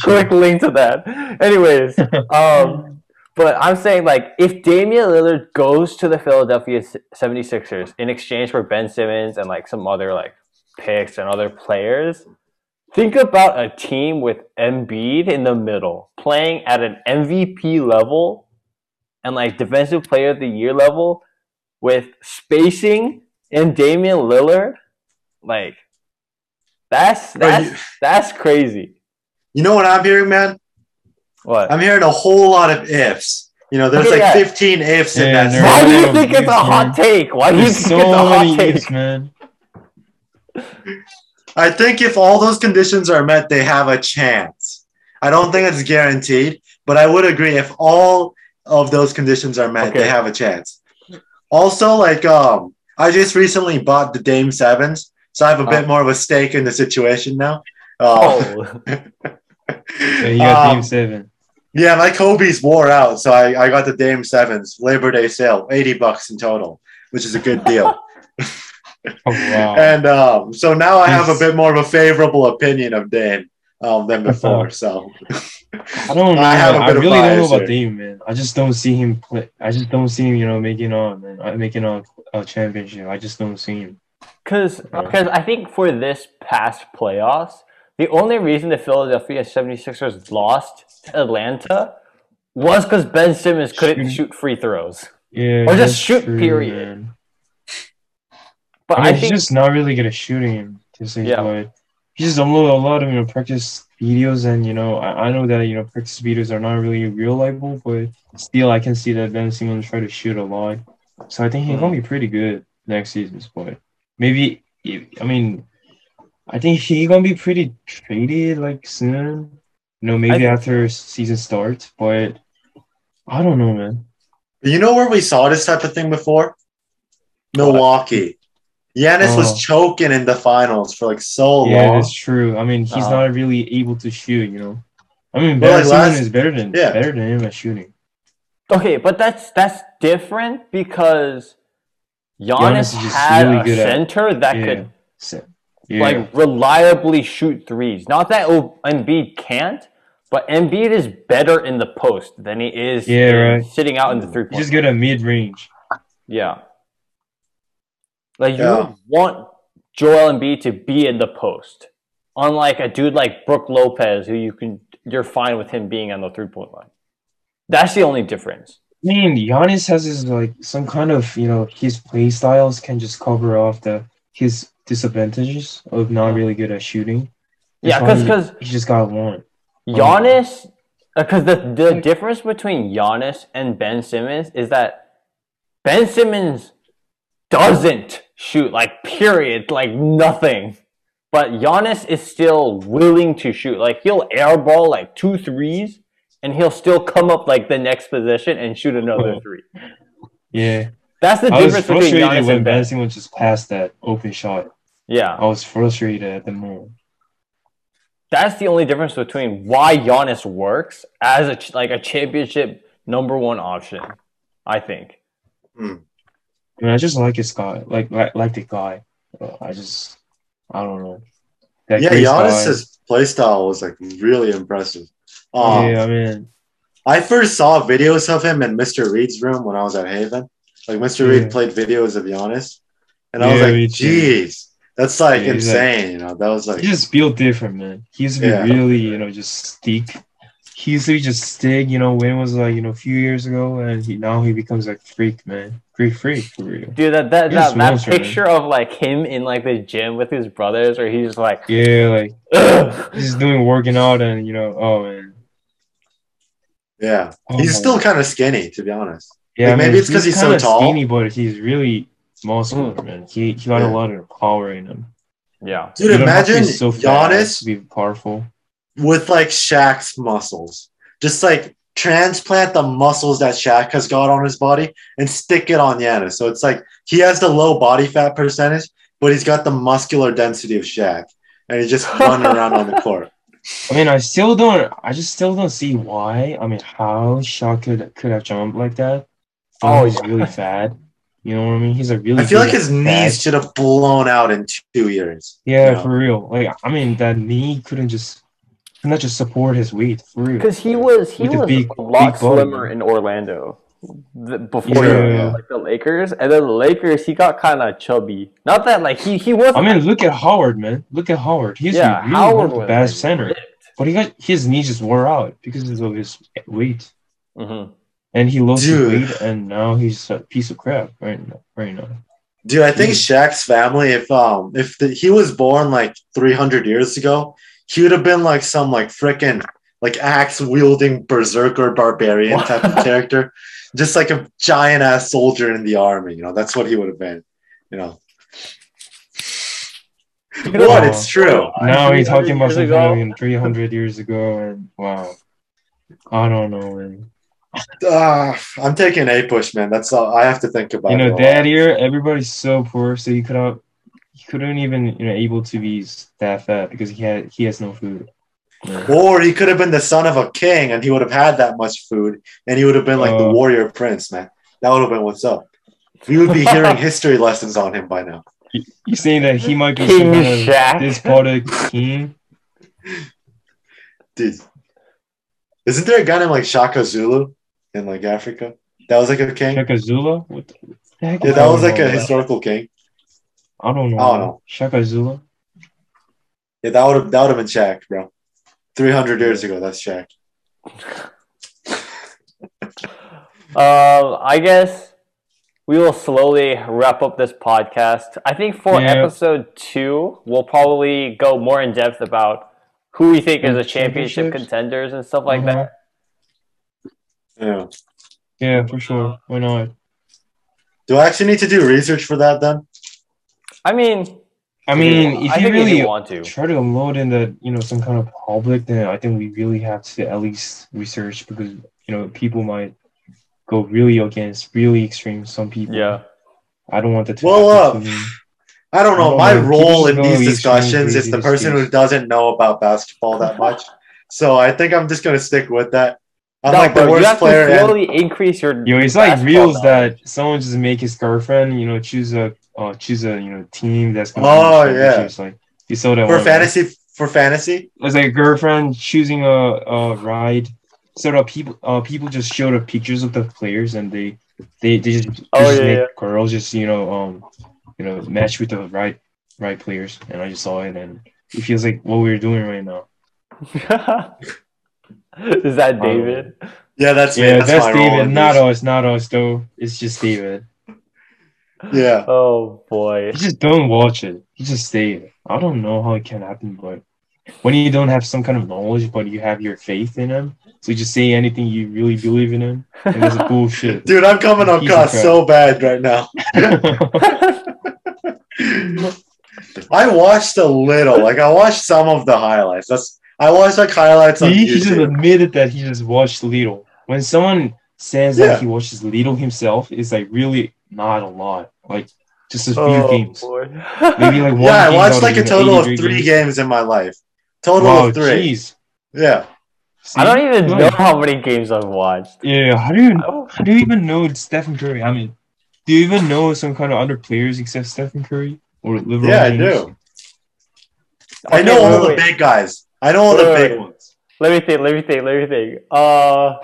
quick link to that. Anyways, um, but I'm saying like if Damian Lillard goes to the Philadelphia seventy-sixers in exchange for Ben Simmons and like some other like picks and other players, think about a team with Embiid in the middle playing at an M V P level and like defensive player of the year level with spacing and Damian Lillard. Like that's that's you, that's crazy. You know what I'm hearing, man? What? I'm hearing a whole lot of ifs. You know, there's okay, like yeah. fifteen ifs yeah, in that. Why do you think it's a hot take? Why do you think it's a hot take, man? I think if all those conditions are met, they have a chance. I don't think it's guaranteed, but I would agree if all of those conditions are met, okay. they have a chance. Also, like um, I just recently bought the Dame Sevens, so I have a oh. bit more of a stake in the situation now. Um, oh, so you got um, Dame Seven. Yeah, my Kobe's wore out, so I, I got the Dame Sevens Labor Day sale, eighty bucks in total, which is a good deal. Oh, wow. And um, so now I have a bit more of a favorable opinion of Dame um, than before. So I don't know. I, have a bit I really of don't know about Dame, man. I just don't see him play. I just don't see him, you know, making on, man. I'm making a, a championship. I just don't see him. Because because I think for this past playoffs, the only reason the Philadelphia seventy-sixers lost to Atlanta was because Ben Simmons couldn't shoot, shoot free throws. Yeah, or just shoot, true, period. Man. But I mean, I he's think, just not really good at shooting. Just like, yeah. like, he's just uploaded a lot of, you know, practice videos, and you know, I, I know that, you know, practice videos are not really real liable, but still, I can see that Ben Simmons try to shoot a lot. So I think he's gonna be pretty good next season's play. Maybe, I mean, I think he's gonna be pretty traded like soon. You know, maybe th- after season starts, but I don't know, man. You know where we saw this type of thing before? Milwaukee. Giannis oh. was choking in the finals for like so yeah, long. Yeah, that's true. I mean, he's uh, not really able to shoot, you know. I mean, Barrett like is better than yeah. better than him at shooting. Okay, but that's that's different because Giannis, Giannis had really a center at, that yeah. could yeah. like reliably shoot threes. Not that Embiid can't, but Embiid is better in the post than he is yeah, right. sitting out in the three-point. He's just good at mid-range. Yeah. Like, yeah. you want Joel Embiid to be in the post. Unlike a dude like Brook Lopez, who you can, you're fine with him being on the three-point line. That's the only difference. I mean, Giannis has his, like, some kind of, you know, his play styles can just cover off the his disadvantages of not really good at shooting. That's yeah, because... He, cause he just got one. Giannis... Because um, the, the difference between Giannis and Ben Simmons is that Ben Simmons doesn't shoot, like, period, like, nothing. But Giannis is still willing to shoot. Like, he'll airball, like, two threes, and he'll still come up, like, the next position and shoot another three. Yeah. That's the I difference between Giannis and Ben. I was frustrated when Ben Simmons just passed that open shot. Yeah. I was frustrated at the moment. That's the only difference between why Giannis works as, a like, a championship number one option, I think. Mm. I mean, I just like his guy. Like, like, like the guy. I just, I don't know. That yeah, Giannis's play style was, like, really impressive. Um, yeah, I mean. I first saw videos of him in Mister Reed's room when I was at Haven. Like, Mister yeah. Reed played videos of Giannis. And I yeah, was like, geez, that's, like, yeah, insane. Like, you know, that was, like. He just built different, man. He used to be yeah. really, you know, just stick. He used to be just stick, you know, when was, like, you know, a few years ago. And he, now he becomes, like, freak, man. Great freak, for real. Dude, that that, that, that picture man. of, like, him in, like, the gym with his brothers where he's, like... Yeah, like, ugh. he's doing working out and, you know, oh, man. Yeah. Oh, he's still kind of skinny, to be honest. Yeah, like, maybe man, it's because he's, he's so tall. He's skinny, but he's really muscular, mm. man. He, he got yeah. a lot of power in him. Yeah. Dude, you imagine so Giannis to be powerful. With, like, Shaq's muscles. Just, like... transplant the muscles that Shaq has got on his body and stick it on Giannis. So it's like he has the low body fat percentage, but he's got the muscular density of Shaq, and he's just running around on the court. I mean, I still don't. I just still don't see why. I mean, how Shaq could could have jumped like that? Oh, he's really fat. You know what I mean? He's a really. I feel like his fat. knees should have blown out in two years. Yeah, you know? for real. Like, I mean, that knee couldn't just. Not just support his weight for real. Because he was he was big, a lot slimmer in Orlando before yeah. like the Lakers, and then the Lakers he got kind of chubby. Not that like he he was. I mean, look at Howard, man. Look at Howard. He's yeah, really Howard the best like, center, ripped. But he got his knees just wore out because of his weight, mm-hmm. and he lost his weight, and now he's a piece of crap right now. Right now. Dude, I think yeah. Shaq's family, if um if the, he was born like three hundred years ago. He would have been like some like freaking like axe wielding berserker barbarian type of character, just like a giant ass soldier in the army. You know, that's what he would have been. You know, what it's true. Now he's talking about something three hundred years ago, and wow, I don't know. Man. Uh, I'm taking a push, man. That's all I have to think about. You know, that year everybody's so poor, so you could have. He couldn't even, you know, able to be that fat because he had he has no food. Yeah. Or he could have been the son of a king, and he would have had that much food, and he would have been like uh, the warrior prince, man. That would have been what's up. We would be hearing history lessons on him by now. You're saying that he might be king Shaq. This part of king, dude. Isn't there a guy named like Shaka Zulu in like Africa? That was like a king. Shaka Zulu? What the heck? Yeah, that was like a historical king. I don't know. I don't know. Shaka Zulu. Yeah, that would have that would have been Shaq, bro. Three hundred years ago, that's Shaq. uh, I guess we will slowly wrap up this podcast. I think for yeah. episode two, we'll probably go more in depth about who we think and is the championship contenders and stuff like uh-huh. that. Yeah. Yeah, for sure. Why not? Do I actually need to do research for that then? I mean, I mean, if I you really you want to try to unload in the, you know, some kind of public, then I think we really have to at least research, because, you know, people might go really against really extreme. Some people, yeah. I don't want that to. Well, uh, to I don't know. I don't My know. role in these discussions is the person who doesn't know about basketball that much, so I think I'm just gonna stick with that. I'm no, like bro, the worst you have player. To slowly and, increase your. You know, it's like reels knowledge. that someone just make his girlfriend, you know, choose a. Oh, choose a you know team that's gonna oh yeah choose, like you saw that for one, fantasy right? for fantasy. It's like a girlfriend choosing a, a ride. So that people uh people just showed up pictures of the players, and they they, they just, just oh, yeah, make yeah. girls just you know um you know match with the right right players, and I just saw it, and it feels like what we're doing right now. Is that David? Um, yeah, that's yeah, that's, that's David. Not us, not us though. It's just David. Yeah. Oh boy. You just don't watch it. You just stay it. I don't know how it can happen, but when you don't have some kind of knowledge, but you have your faith in him, so you just say anything you really believe in him, and it's bullshit. Dude, I'm coming on cuss so bad right now. I watched a little. Like I watched some of the highlights. That's I watched like highlights on he, YouTube. He just admitted that he just watched little. When someone says yeah. that he watches little himself, it's like really not a lot. Like just a few oh, games. Boy. Maybe like one. Yeah, I watched like a total of three games. games in my life. Total wow, of three. Geez. Yeah. See, I don't even know how many games I've watched. Yeah. How do you? How do you even know it's Stephen Curry? I mean, do you even know some kind of other players except Stephen Curry or LeBron? Yeah, games? I do. Okay, I know wait, all wait. the big guys. I know all wait, the big wait. ones. Let me think. Let me think. Let me think. Uh,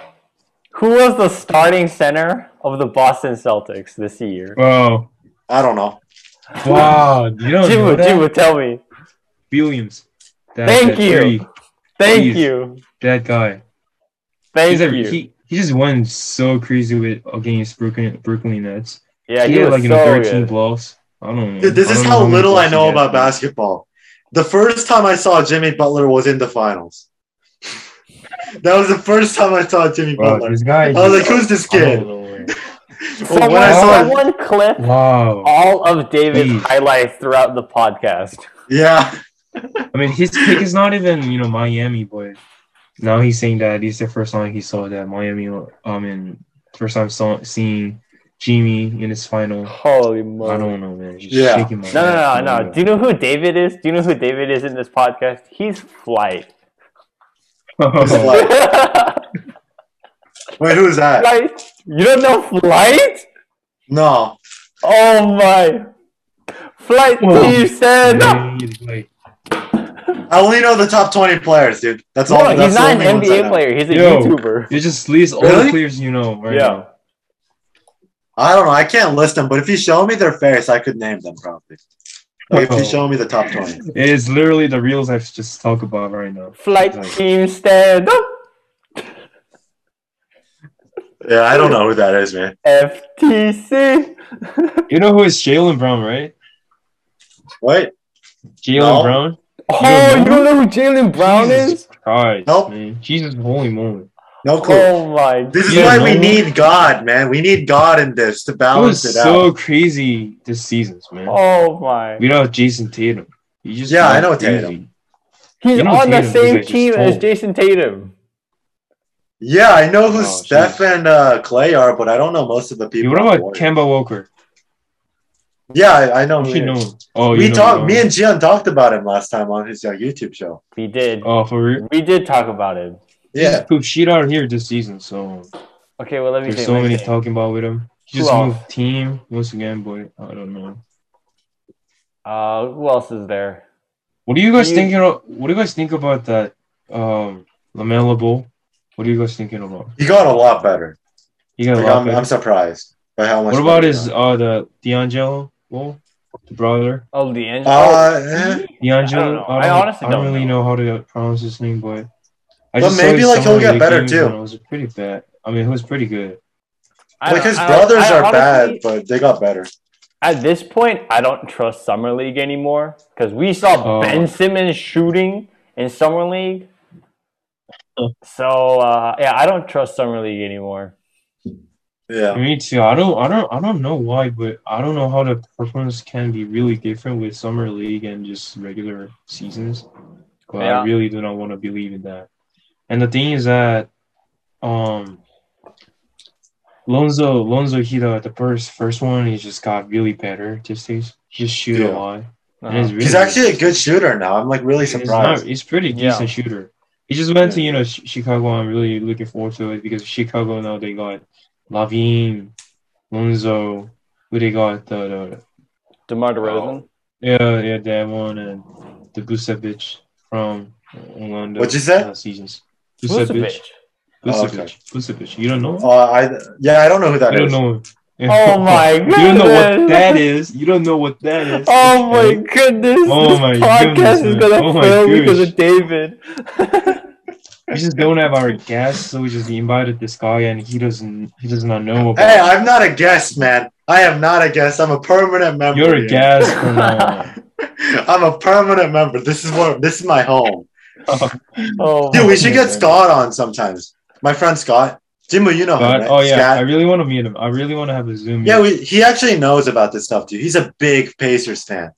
who was the starting center of the Boston Celtics this year? Wow. I don't know. Wow. You don't Jibu, know that? Jibu, tell me. Williams. That, Thank that you. Three. Thank He's you. That guy. Thank He's you. A, he, he just went so crazy with against Brooklyn, Brooklyn Nets. Yeah, he, he had like so you know, thirteen good. blocks. I don't know. Dude, this don't is know how little I know about basketball. The first time I saw Jimmy Butler was in the finals. That was the first time I saw Jimmy wow, Butler. This guy I was like, who's this kid? Someone, oh, wow. someone clip wow. all of David's Jeez. highlights throughout the podcast. Yeah. I mean, his pick is not even, you know, Miami, but now he's saying that this is the first time he saw that Miami, I mean, first time saw, seeing Jimmy in his final. Holy moly. I don't know, man. Just yeah. shaking my no, head. no, no, no. Do you know who David is? Do you know who David is in this podcast? He's Flight. Oh. He's Flight. Wait, who's that? Flight. You don't know Flight? No. Oh my. Flight you said. I only know the top twenty players, dude. That's no, all. He's that's not an N B A player. He's a Yo, YouTuber. You just list all really? the players you know right yeah. now. I don't know. I can't list them, but if you show me their face, I could name them probably. Like if you show me the top twenty. It is literally the reels I've just talked about right now. Flight like, team stand up. Yeah, I don't know who that is, man. F T C. You know who is Jaylen Brown, right? What? Jaylen no. Brown? Oh, you don't know who Jaylen Brown Jesus is? Christ, nope. man. Jesus, holy moment. No clue. Oh my this is why we need God, man. We need God in this to balance it, was it out. So crazy this season, man. Oh my. We know Jason Tatum. You just yeah, I know crazy. Tatum. He's you know on Tatum the same team as Jason Tatum. Yeah, I know who oh, Steph geez. and uh, Clay are, but I don't know most of the people. Hey, what about Kemba Walker? Yeah, I, I know. You know. Oh, we you know, talked. Me and Gian talked about him last time on his uh, YouTube show. We did. Oh, for real? We did talk about him. Yeah, poop shit out here this season. So okay, well let me. There's think, so let me many think. talking about with him. He just who moved else? team once again, but I don't know. Uh, who else is there? What do you guys think? What do you guys think about that? Um, LaMelo Ball. What are you guys thinking about? He got a lot better. He got like, a lot I'm, better. I'm surprised by how much. What about his uh the D'Angelo Ball, the brother? Oh, D'Angelo. Uh, D'Angelo. I, I, I honestly I don't, don't really know. know how to pronounce his name, but I but just maybe like he'll get better too. It was pretty bad. I mean, he was pretty good. I like his I, brothers I, I, are honestly, bad, but they got better. At this point, I don't trust Summer League anymore because we saw uh, Ben Simmons shooting in Summer League. So, uh, yeah, I don't trust Summer League anymore. Yeah. Me too. I don't I don't I don't know why, but I don't know how the performance can be really different with summer league and just regular seasons. But yeah. I really do not want to believe in that. And the thing is that um Lonzo Lonzo Hida, the first first one, he just got really better. Just he just shoot yeah. a lot. Uh-huh. Really, he's actually a good shooter now. I'm like really surprised. He's, not, he's pretty decent yeah. shooter. He just went yeah. to you know sh- Chicago. I'm really looking forward to it because Chicago now they got Lavine, Lonzo, who they got the, the DeMar DeRozan. Oh, yeah, yeah, that one and the Vucevic from Orlando. What'd you say? Uh, seasons. Vucevic. Vucevic. Vucevic. You don't know? Uh, I yeah, I don't know who that you is. You don't know. Oh my goodness! You don't know what that is. You don't know what that is. Oh my goodness! Oh this my podcast goodness, is gonna oh fail because of David. We just don't have our guest, so we just invited this guy, and he doesn't. He does not know about. Hey, it. I'm not a guest, man. I am not a guest. I'm a permanent member. You're a guest from now on. I'm a permanent member. This is where. This is my home. Oh, oh dude, we should get Scott on sometimes. My friend Scott. Jimbo, you know him, right? Oh, yeah. Scat. I really want to meet him. I really want to have a Zoom. Yeah, we, he actually knows about this stuff, dude. He's a big Pacers fan.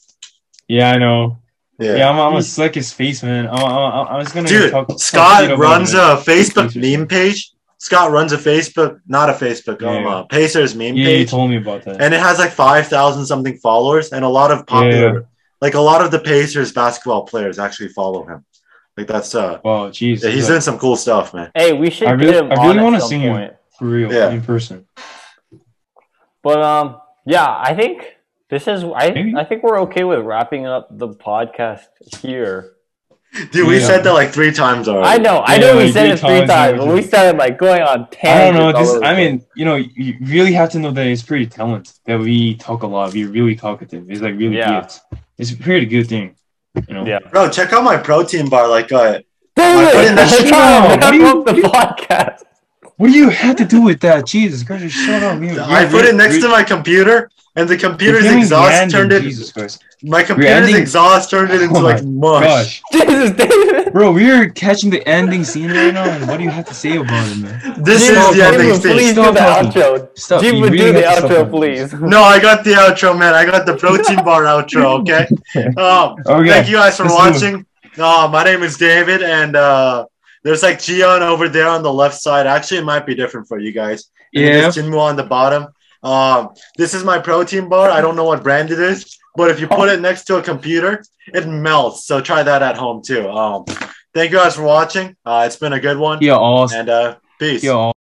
Yeah, I know. Yeah, yeah I'm, I'm going to slick his face, man. I'm, I'm, I'm just going to talk. Dude, Scott talk runs a Facebook meme page. Scott runs a Facebook, not a Facebook, yeah, um, uh, Pacers meme yeah, page. Yeah, you told me about that. And it has like five thousand something followers and a lot of popular, yeah. like a lot of the Pacers basketball players actually follow him. Like that's uh wow, geez, yeah, he's doing some cool stuff, man. Hey, we should. I really, get him I really want to see him for real yeah. in person. But um, yeah, I think this is. I Maybe. I think we're okay with wrapping up the podcast here. Dude, we yeah. said that like three times already. I know, I yeah, know, we like said it three times. times but we started like going on tangents. I don't know. This, I mean, you know, you really have to know that it's pretty talented that we talk a lot. We're really talkative. It's like really yeah. good. It's a pretty good thing. You know? Yeah, bro, check out my protein bar. Like, uh, David, I put in no, what do you, the podcast. What do you have to do with that? Jesus Christ, shut up! You, I put it next to my computer, and the computer's exhaust turned it. Jesus Christ! My computer's exhaust turned it into oh like mush. Gosh. Jesus, David. Bro, we're catching the ending scene right now, and what do you have to say about it, man? This Jim, is the ending Jim, scene. Please stop do the outro. Stop. Jim, would really do the outro, please. No, I got the outro, man. I got the protein bar outro. Okay. Um, okay. Thank you guys for Let's watching. Uh, my name is David, and uh, there's like Gion over there on the left side. Actually, it might be different for you guys. And yeah. There's Jinwoo on the bottom. Um, this is my protein bar. I don't know what brand it is, but if you put it next to a computer, it melts. So try that at home too. Um, thank you guys for watching. Uh, it's been a good one. Yeah, awesome. And uh, peace. Yeah, awesome.